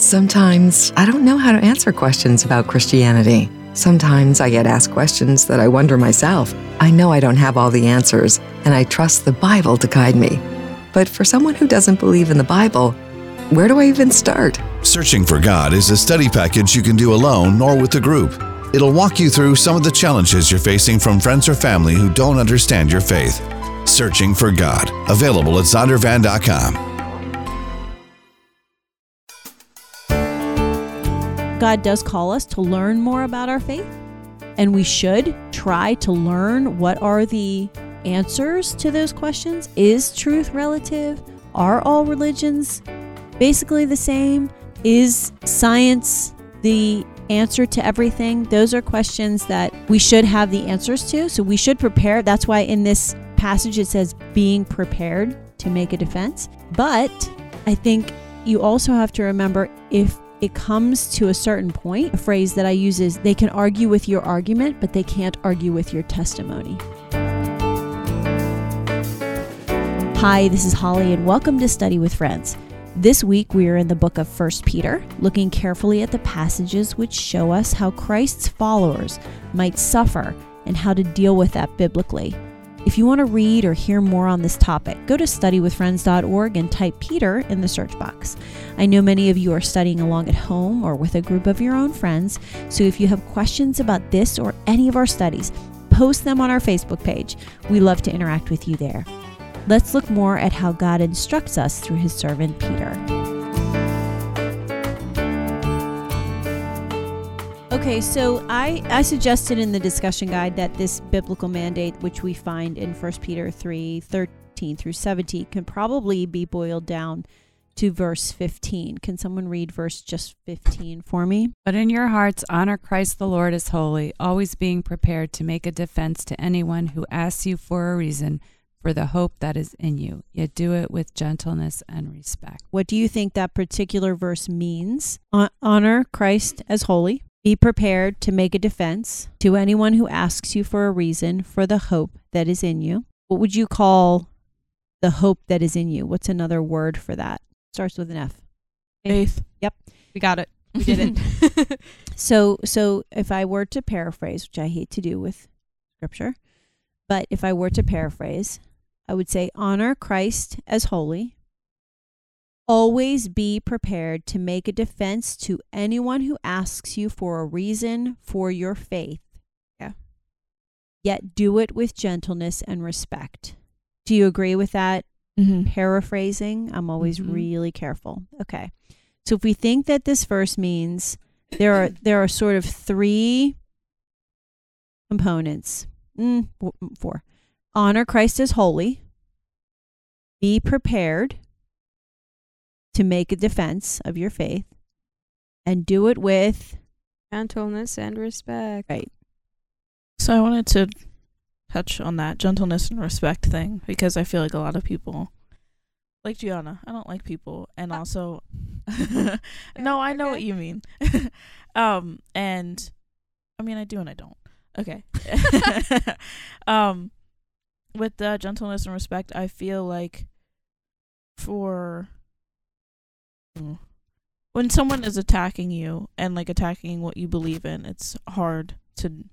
Sometimes I don't know how to answer questions about Christianity. Sometimes I get asked questions that I wonder myself. I know I don't have all the answers, and I trust the Bible to guide me. But for someone who doesn't believe in the Bible, where do I even start? Searching for God is a study package you can do alone or with a group. It'll walk you through some of the challenges you're facing from friends or family who don't understand your faith. Searching for God. Available at Zondervan.com. God does call us to learn more about our faith, and we should try to learn what are the answers to those questions. Is truth relative? Are all religions basically the same? Is science the answer to everything? Those are questions that we should have the answers to, so we should prepare. That's why in this passage it says being prepared to make a defense. But I think you also have to remember, if it comes to a certain point, a phrase that I use is, they can argue with your argument, but they can't argue with your testimony. Hi, this is Holly, and welcome to Study with Friends. This week we are in the book of 1 Peter, looking carefully at the passages which show us how Christ's followers might suffer and how to deal with that biblically. If you want to read or hear more on this topic, go to studywithfriends.org and type Peter in the search box. I know many of you are studying along at home or with a group of your own friends, so if you have questions about this or any of our studies, post them on our Facebook page. We love to interact with you there. Let's look more at how God instructs us through his servant Peter. Okay, so I suggested in the discussion guide that this biblical mandate, which we find in 1 Peter 3:13 through 17, can probably be boiled down to verse 15. Can someone read verse just 15 for me? But in your hearts, honor Christ the Lord as holy, always being prepared to make a defense to anyone who asks you for a reason for the hope that is in you, yet do it with gentleness and respect. What do you think that particular verse means? Honor Christ as holy. Be prepared to make a defense to anyone who asks you for a reason for the hope that is in you. What would you call the hope that is in you? What's another word for that? Starts with an F. Faith. Yep. We got it. We did it. So if I were to paraphrase, which I hate to do with scripture, but if I were to paraphrase, I would say, honor Christ as holy. Always be prepared to make a defense to anyone who asks you for a reason for your faith. Yeah. Yet do it with gentleness and respect. Do you agree with that? Mm-hmm. Paraphrasing? I'm always really careful. Okay. So if we think that this verse means, there are sort of three components. Four. Honor Christ as holy. Be prepared to make a defense of your faith, and do it with gentleness and respect. Right. So I wanted to touch on that gentleness and respect thing, because I feel like a lot of people, like Gianna, I don't like people, and also, no, I know what you mean. And I mean, I do and I don't. Okay. With the gentleness and respect, I feel like when someone is attacking you and like attacking what you believe in, it's hard to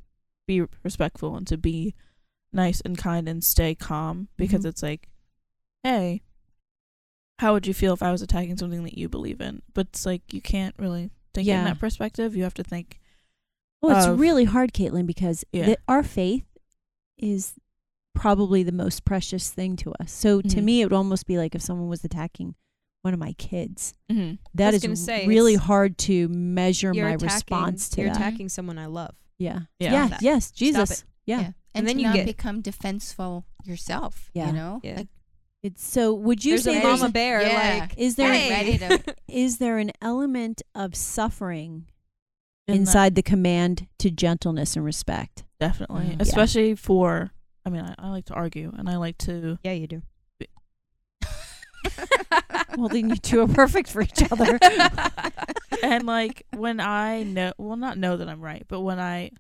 be respectful and to be nice and kind and stay calm, because it's like, hey, how would you feel if I was attacking something that you believe in? But it's like, you can't really think in that perspective. You have to think. Well, it's really hard, Caitlin, because our faith is probably the most precious thing to us. So to me, it would almost be like if someone was attacking one of my kids. Mm-hmm. That is really hard to measure my response to. You're attacking someone I love. Yeah. Yes, Jesus. Yeah. And then you become defenseful yourself. Yeah. You know. Yeah. Like, it's so. Would you say there's a mama bear? Yeah. Like, is there? Is there an element of suffering inside the command to gentleness and respect? Definitely, especially for. I mean, I like to argue, and I like to. Yeah, you do. Well, then you two are perfect for each other. And like, when I know, well, not know that I'm right, but when I,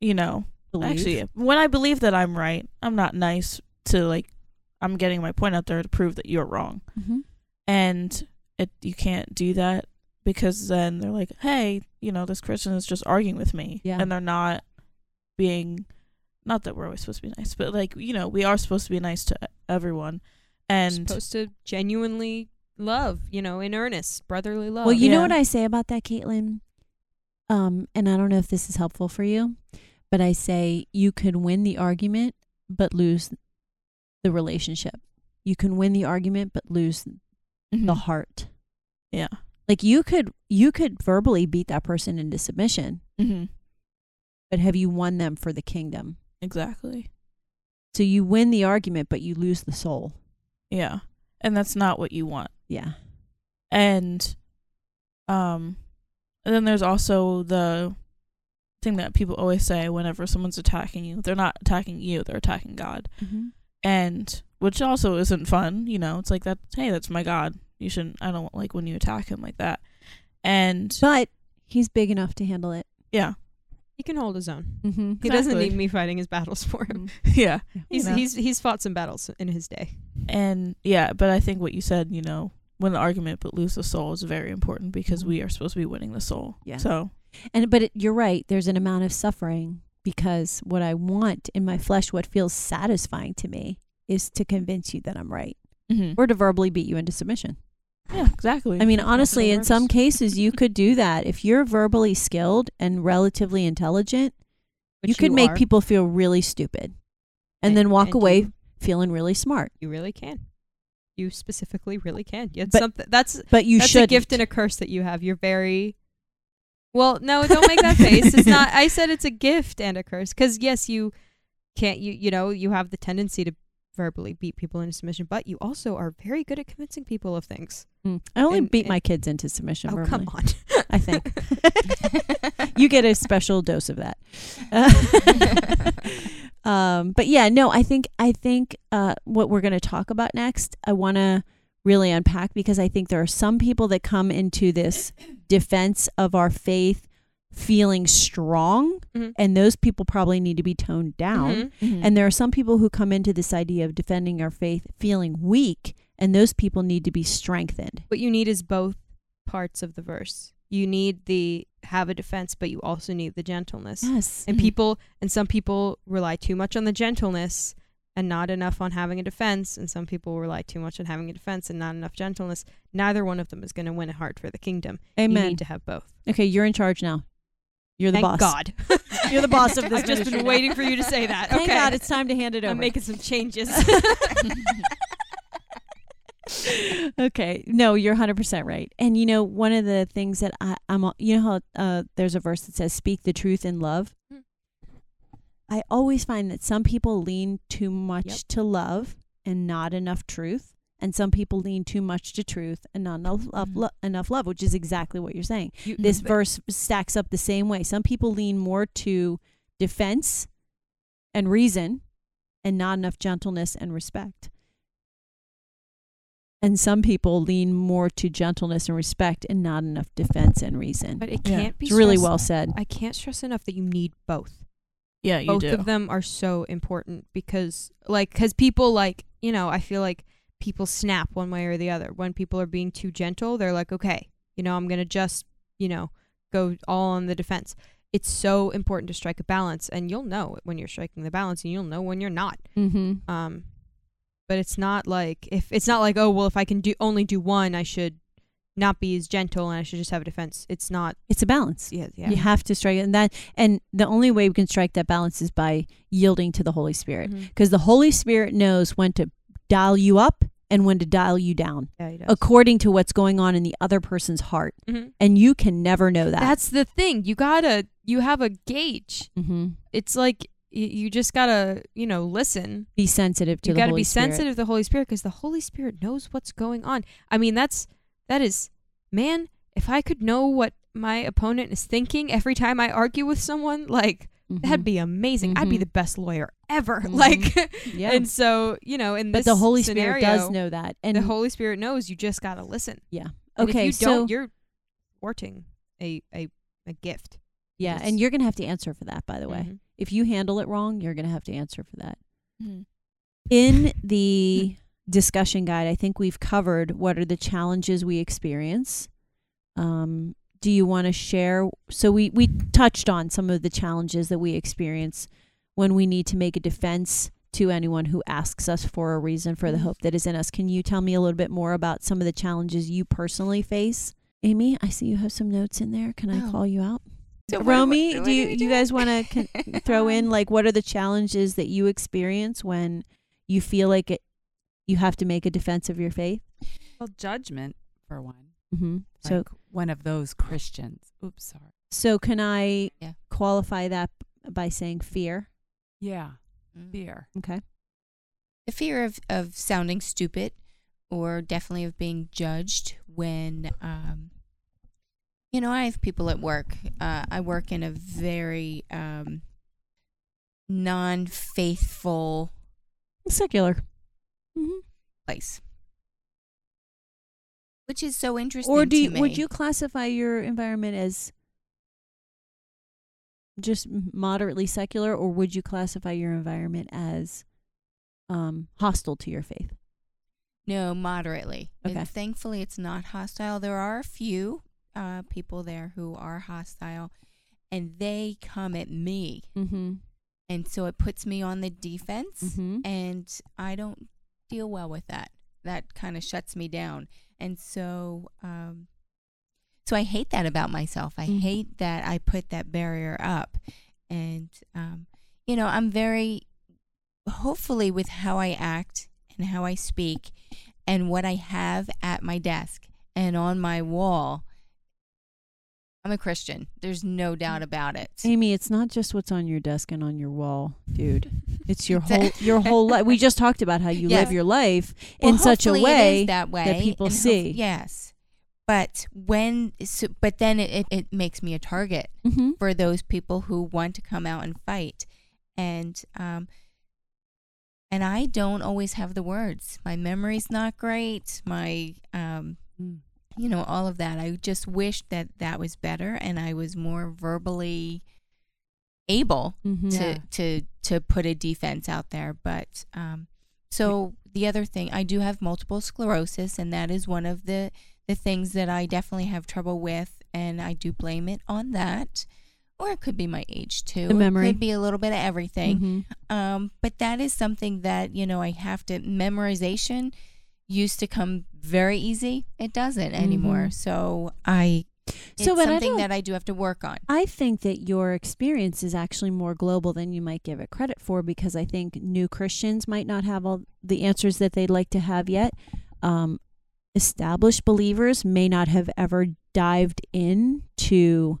you know, when I believe that I'm right, I'm not nice to, like, I'm getting my point out there to prove that you're wrong. Mm-hmm. And you can't do that because then they're like, hey, you know, this Christian is just arguing with me. Yeah. And they're not being, not that we're always supposed to be nice, but like, you know, we are supposed to be nice to everyone. And supposed to genuinely love, you know, in earnest, brotherly love. Well, you know what I say about that, Caitlin? And I don't know if this is helpful for you, but I say you can win the argument, but lose the relationship. You can win the argument, but lose the heart. Yeah. Like you could verbally beat that person into submission, but have you won them for the kingdom? Exactly. So you win the argument, but you lose the soul. Yeah. And that's not what you want. Yeah. And then there's also the thing that people always say whenever someone's attacking you. They're not attacking you. They're attacking God. Mm-hmm. And which also isn't fun. You know, it's like, that, hey, that's my God. You shouldn't, I don't like when you attack him like that. And but he's big enough to handle it. Yeah. He can hold his own. Mm-hmm. Exactly. He doesn't need me fighting his battles for him. Yeah. He's fought some battles in his day. And yeah, but I think what you said, you know, win the argument but lose the soul is very important because we are supposed to be winning the soul. Yeah. So. But you're right. There's an amount of suffering because what I want in my flesh, what feels satisfying to me is to convince you that I'm right. Mm-hmm. Or to verbally beat you into submission. Yeah, exactly. I mean, honestly, in some cases, you could do that. If you're verbally skilled and relatively intelligent, which you could make people feel really stupid and then walk away feeling really smart. You really can. You specifically really can. That's a gift and a curse that you have. You're very... Well, no, don't make that face. It's not... I said it's a gift and a curse because, yes, you can't... You know, you have the tendency to verbally beat people into submission, but you also are very good at convincing people of things. I only beat my kids into submission. Oh, come on. I think you get a special dose of that. But yeah, no, I think what we're going to talk about next, I want to really unpack because I think there are some people that come into this defense of our faith feeling strong, and those people probably need to be toned down. And there are some people who come into this idea of defending our faith feeling weak, and those people need to be strengthened. What you need is both parts of the verse. You need the have a defense, but you also need the gentleness. Yes. And some people rely too much on the gentleness and not enough on having a defense, and some people rely too much on having a defense and not enough gentleness. Neither one of them is going to win a heart for the kingdom. Amen. You need to have both. Okay, you're in charge now. You're the boss. Thank God. You're the boss of this. I've just been waiting for you to say that. Thank God, it's time to hand it over. I'm making some changes. Okay. No, you're 100% right. And you know, one of the things that I'm, you know how there's a verse that says, speak the truth in love. I always find that some people lean too much to love and not enough truth. And some people lean too much to truth and not enough love, which is exactly what you're saying. This verse stacks up the same way. Some people lean more to defense and reason and not enough gentleness and respect. And some people lean more to gentleness and respect and not enough defense and reason. But it can't be stressed. It's really well said. I can't stress enough that you need both. Yeah, you do. Both of them are so important because, like, people, like, you know, I feel like people snap one way or the other. When people are being too gentle, they're like, okay, you know, I'm going to just, you know, go all on the defense. It's so important to strike a balance, and you'll know when you're striking the balance, and you'll know when you're not. Mm-hmm. But it's not like, oh, well, if I can only do one, I should not be as gentle and I should just have a defense. It's not. It's a balance. Yeah. You have to strike it. And the only way we can strike that balance is by yielding to the Holy Spirit, because the Holy Spirit knows when to dial you up and when to dial you down, according to what's going on in the other person's heart. Mm-hmm. And you can never know that. That's the thing. You have a gauge. Mm-hmm. It's like you just gotta, you know, listen. Be sensitive to the Holy Spirit. You gotta be sensitive to the Holy Spirit, because the Holy Spirit knows what's going on. I mean, that is, man, if I could know what my opponent is thinking every time I argue with someone, like, that'd be amazing. I'd be the best lawyer ever. And so, you know, in this scenario, but the Holy Spirit does know that, and the Holy Spirit knows you just gotta listen. Yeah. Okay. And if you don't, you're thwarting a gift. Yeah, and you're gonna have to answer for that. By the way, if you handle it wrong, you're gonna have to answer for that. Mm-hmm. In the discussion guide, I think we've covered what are the challenges we experience Do you want to share? So we touched on some of the challenges that we experience when we need to make a defense to anyone who asks us for a reason for the hope that is in us. Can you tell me a little bit more about some of the challenges you personally face? Amy, I see you have some notes in there. Can I call you out? So Romy, do you guys want to throw in, like, what are the challenges that you experience when you feel like you have to make a defense of your faith? Well, judgment, for one. Mm-hmm. Like, so one of those Christians. Oops, sorry. So can I qualify that by saying fear? Yeah, fear. Okay. The fear of sounding stupid, or definitely of being judged when, you know, I have people at work. I work in a very non-faithful, secular place, which is so interesting. Or would you classify your environment as just moderately secular, or would you classify your environment as hostile to your faith? No, moderately. Okay. And thankfully, it's not hostile. There are a few people there who are hostile, and they come at me. Mm-hmm. And so it puts me on the defense, and I don't deal well with that. That kind of shuts me down. And so so I hate that about myself. I hate that I put that barrier up. And, you know, I'm very, hopefully with how I act and how I speak and what I have at my desk and on my wall, I'm a Christian. There's no doubt about it. Amy, it's not just what's on your desk and on your wall, dude. It's your whole life. We just talked about how you live your life in such a way, that people see. Yes. But then it makes me a target for those people who want to come out and fight, and I don't always have the words. My memory's not great. My, you know, all of that. I just wish that was better, and I was more verbally able to put a defense out there. But so the other thing, I do have multiple sclerosis, and that is one of the things that I definitely have trouble with, and I do blame it on that. Or it could be my age, too. The memory. It could be a little bit of everything. Mm-hmm. But that is something that, you know, I have to, memorization used to come very easy. It doesn't anymore. So it's something that I do have to work on. I think that your experience is actually more global than you might give it credit for, because I think new Christians might not have all the answers that they'd like to have yet. Established believers may not have ever dived into, you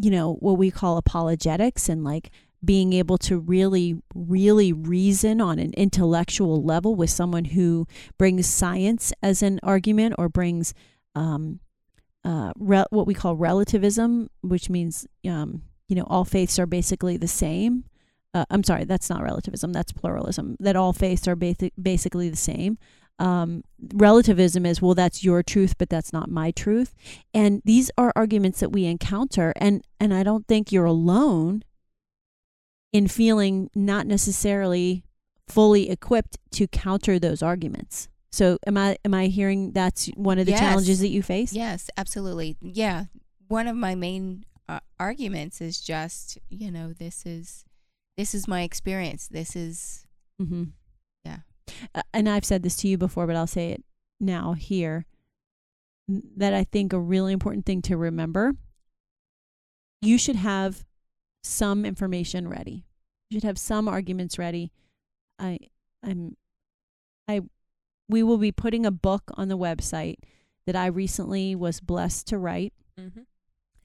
know, what we call apologetics, and like being able to really, really reason on an intellectual level with someone who brings science as an argument, or brings what we call relativism, which means, you know, all faiths are basically the same. I'm sorry, that's not relativism, that's pluralism, that all faiths are basically the same. Relativism is, well, that's your truth, but that's not my truth. And these are arguments that we encounter. And I don't think you're alone in feeling not necessarily fully equipped to counter those arguments. So am I hearing that's one of the challenges that you face? Yes, absolutely. Yeah. One of my main arguments is just, you know, this is my experience. This is, yeah. And I've said this to you before, but I'll say it now here, that I think a really important thing to remember, you should have some information ready. You should have some arguments ready. We will be putting a book on the website that I recently was blessed to write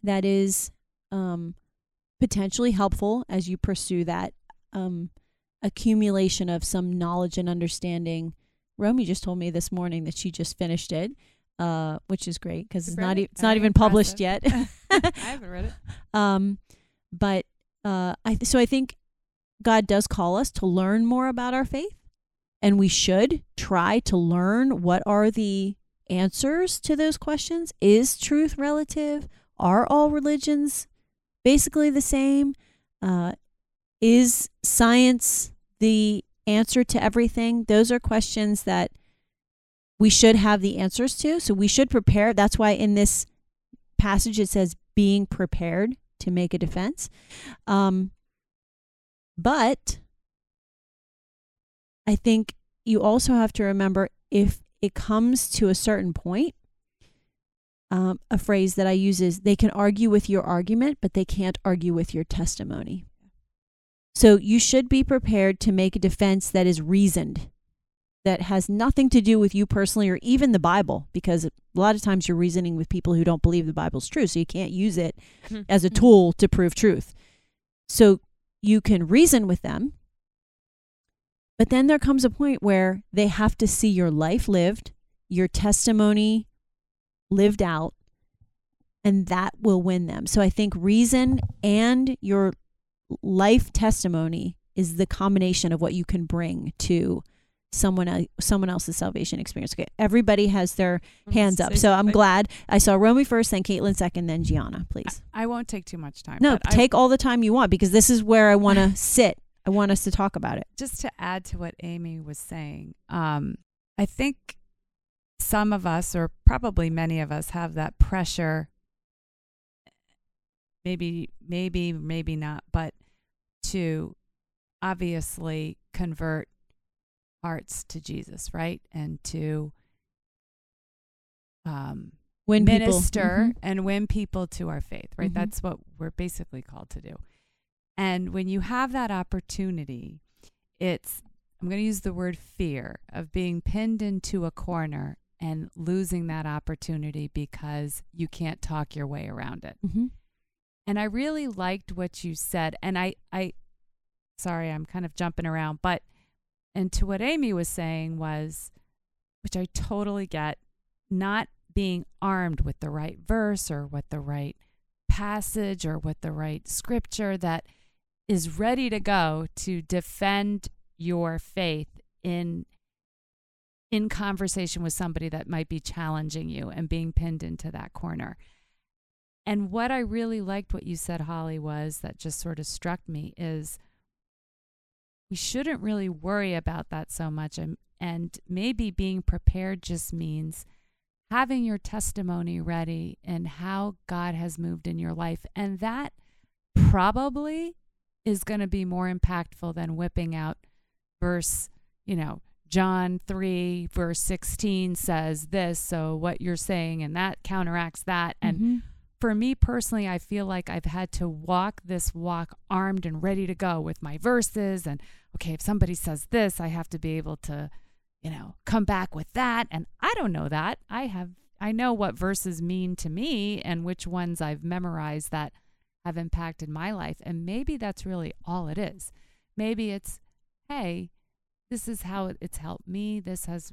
that is potentially helpful as you pursue that accumulation of some knowledge and understanding. Romy just told me this morning that she just finished it, which is great, because it's not even published yet. I haven't read it. But I think God does call us to learn more about our faith, and we should try to learn what are the answers to those questions. Is truth relative? Are all religions basically the same? Is science the answer to everything? Those are questions that we should have the answers to. So we should prepare. That's why in this passage it says being prepared to make a defense. But I think you also have to remember, if it comes to a certain point, a phrase that I use is, they can argue with your argument, but they can't argue with your testimony. So you should be prepared to make a defense that is reasoned, that has nothing to do with you personally or even the Bible, because a lot of times you're reasoning with people who don't believe the Bible's true, so you can't use it as a tool to prove truth. So you can reason with them, but then there comes a point where they have to see your life lived, your testimony lived out, and that will win them. So I think reason and your life testimony is the combination of what you can bring to someone else's salvation experience. Okay, everybody has their hands up, so I'm glad. I saw Romy first, then Caitlin second, then Gianna. Please, I won't take too much time. No, take all the time you want, because this is where I want to sit. I want us to talk about it. Just to add to what Amy was saying, I think some of us, or probably many of us, have that pressure, maybe not, but to obviously convert hearts to Jesus, right? And to win minister and win people to our faith, right? Mm-hmm. That's what we're basically called to do. And when you have that opportunity, it's, I'm going to use the word fear, of being pinned into a corner and losing that opportunity because you can't talk your way around it. Mm-hmm. And I really liked what you said. And I sorry, I'm kind of jumping around, but and to what Amy was saying was, which I totally get, not being armed with the right verse or with the right passage or with the right scripture that is ready to go to defend your faith in conversation with somebody that might be challenging you, and being pinned into that corner. And what I really liked what you said, Holly, was that just sort of struck me is, we shouldn't really worry about that so much. And maybe being prepared just means having your testimony ready and how God has moved in your life. And that probably is going to be more impactful than whipping out verse, John 3, verse 16 says this, so what you're saying, and that counteracts that. And for me personally, I feel like I've had to walk this walk armed and ready to go with my verses. And okay, if somebody says this, I have to be able to, come back with that. And I don't know that. I know what verses mean to me and which ones I've memorized that have impacted my life. And maybe that's really all it is. Maybe it's, hey, this is how it's helped me. This has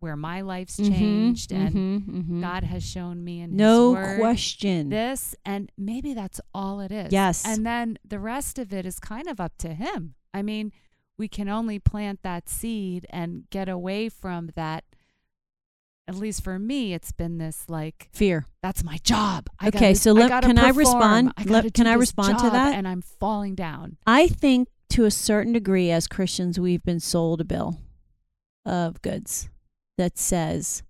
where my life's changed and God has shown me in His word. No question. This, and maybe that's all it is. Yes. And then the rest of it is kind of up to Him. I mean, we can only plant that seed and get away from that. At least for me, it's been this fear. That's my job. Can I respond to that? And I'm falling down. I think to a certain degree as Christians, we've been sold a bill of goods that says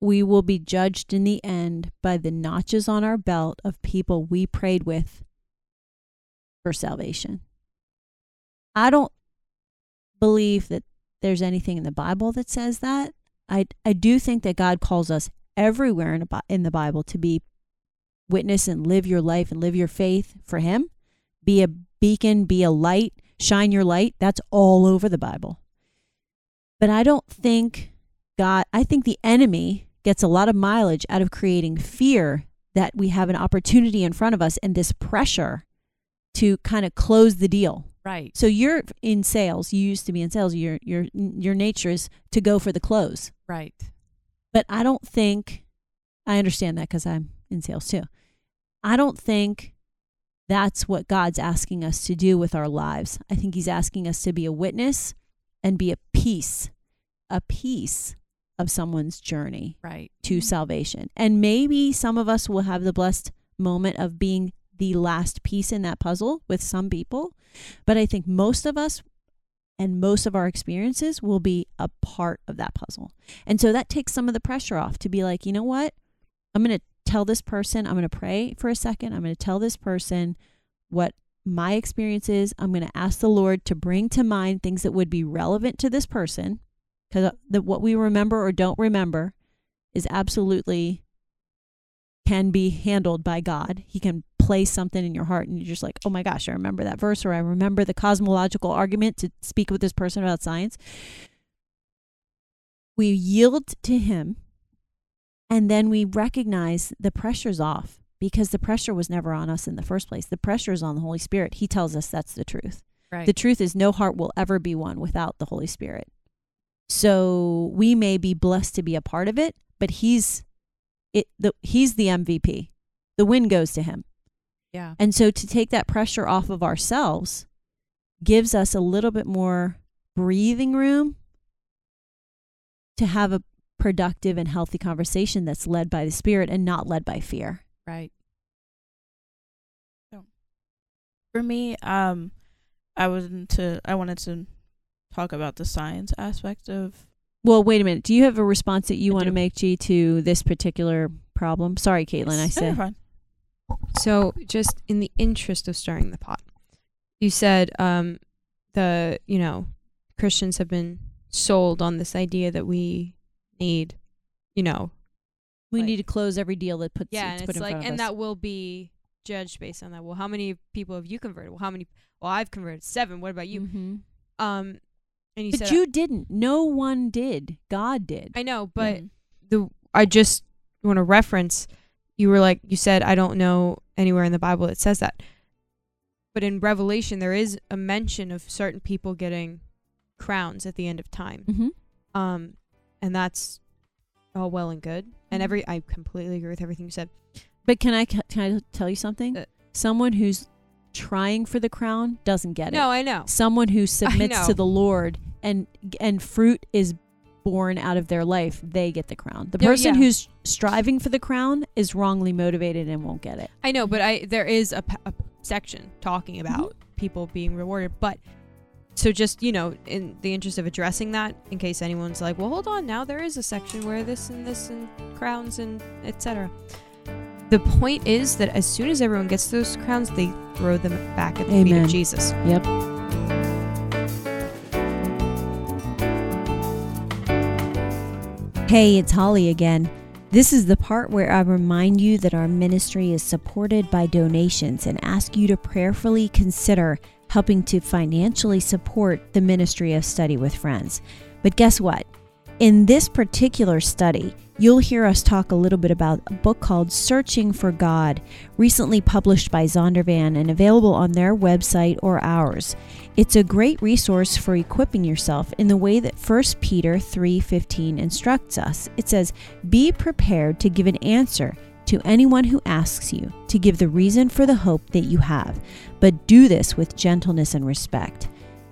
we will be judged in the end by the notches on our belt of people we prayed with for salvation. I don't believe that there's anything in the Bible that says that. I do think that God calls us everywhere in the Bible to be witness and live your life and live your faith for Him. Be a beacon, be a light, shine your light. That's all over the Bible. But I don't think I think the enemy gets a lot of mileage out of creating fear that we have an opportunity in front of us and this pressure to kind of close the deal. Right. So you're in sales. You used to be in sales. Your nature is to go for the close. Right. But I don't think, I understand that because I'm in sales too. I don't think that's what God's asking us to do with our lives. I think He's asking us to be a witness and be a piece of someone's journey to salvation. And maybe some of us will have the blessed moment of being the last piece in that puzzle with some people. But I think most of us, and most of our experiences will be a part of that puzzle. And so that takes some of the pressure off to be like, you know what? I'm going to tell this person, I'm going to pray for a second. I'm going to tell this person what my experience is. I'm going to ask the Lord to bring to mind things that would be relevant to this person, because what we remember or don't remember is absolutely can be handled by God. He can place something in your heart and you're just like, oh my gosh, I remember that verse, or I remember the cosmological argument to speak with this person about science. We yield to him, and then we recognize the pressure's off, because the pressure was never on us in the first place. The pressure is on the Holy Spirit. He tells us that's the truth. Right. The truth is no heart will ever be one without the Holy Spirit. So we may be blessed to be a part of it, but he's the MVP. The win goes to him. Yeah. And so to take that pressure off of ourselves gives us a little bit more breathing room to have a productive and healthy conversation that's led by the Spirit and not led by fear. Right. So for me, I wanted to talk about the science aspect of. Well, wait a minute. Do you have a response that you want to make, G, to this particular problem? Sorry, Caitlin, I said. Fine. So just in the interest of stirring the pot, you said Christians have been sold on this idea that we need, need to close every deal that puts in front of us. That will be judged based on that. Well, how many people have you converted? Well, I've converted 7. What about you? Mm-hmm. You didn't. No one did. God did. I know, but I just want to reference, you said, I don't know anywhere in the Bible that says that. But in Revelation, there is a mention of certain people getting crowns at the end of time. Mm-hmm. And that's all well and good. And I completely agree with everything you said. But can I tell you something? Someone who's trying for the crown doesn't get it. No, I know. Someone who submits to the Lord and fruit is born out of their life, they get the crown. The person who's striving for the crown is wrongly motivated and won't get it. I know, but there is a section talking about people being rewarded. But so just, in the interest of addressing that, in case anyone's like, well, hold on, now there is a section where this and crowns and etc. The point is that as soon as everyone gets those crowns, they throw them back at the Amen. Feet of Jesus. Yep. Hey, it's Holly again. This is the part where I remind you that our ministry is supported by donations and ask you to prayerfully consider helping to financially support the ministry of Study with Friends. But guess what? In this particular study, you'll hear us talk a little bit about a book called Searching for God, recently published by Zondervan and available on their website or ours. It's a great resource for equipping yourself in the way that 1 Peter 3:15 instructs us. It says, "Be prepared to give an answer to anyone who asks you to give the reason for the hope that you have, but do this with gentleness and respect."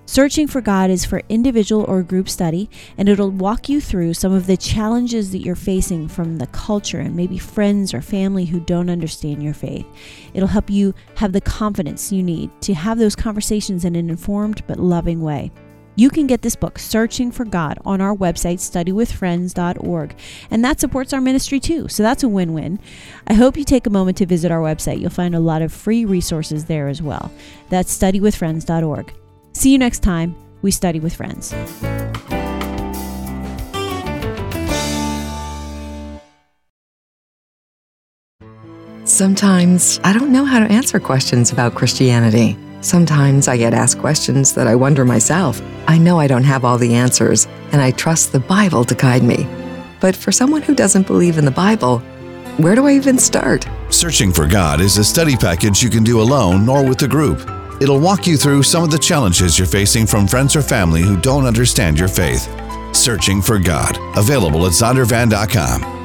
Searching for God is for individual or group study, and it'll walk you through some of the challenges that you're facing from the culture and maybe friends or family who don't understand your faith. It'll help you have the confidence you need to have those conversations in an informed but loving way. You can get this book, Searching for God, on our website, studywithfriends.org. And that supports our ministry too, so that's a win-win. I hope you take a moment to visit our website. You'll find a lot of free resources there as well. That's studywithfriends.org. See you next time we study with friends. Sometimes I don't know how to answer questions about Christianity. Sometimes I get asked questions that I wonder myself. I know I don't have all the answers, and I trust the Bible to guide me. But for someone who doesn't believe in the Bible, where do I even start? Searching for God is a study package you can do alone or with a group. It'll walk you through some of the challenges you're facing from friends or family who don't understand your faith. Searching for God. Available at Zondervan.com.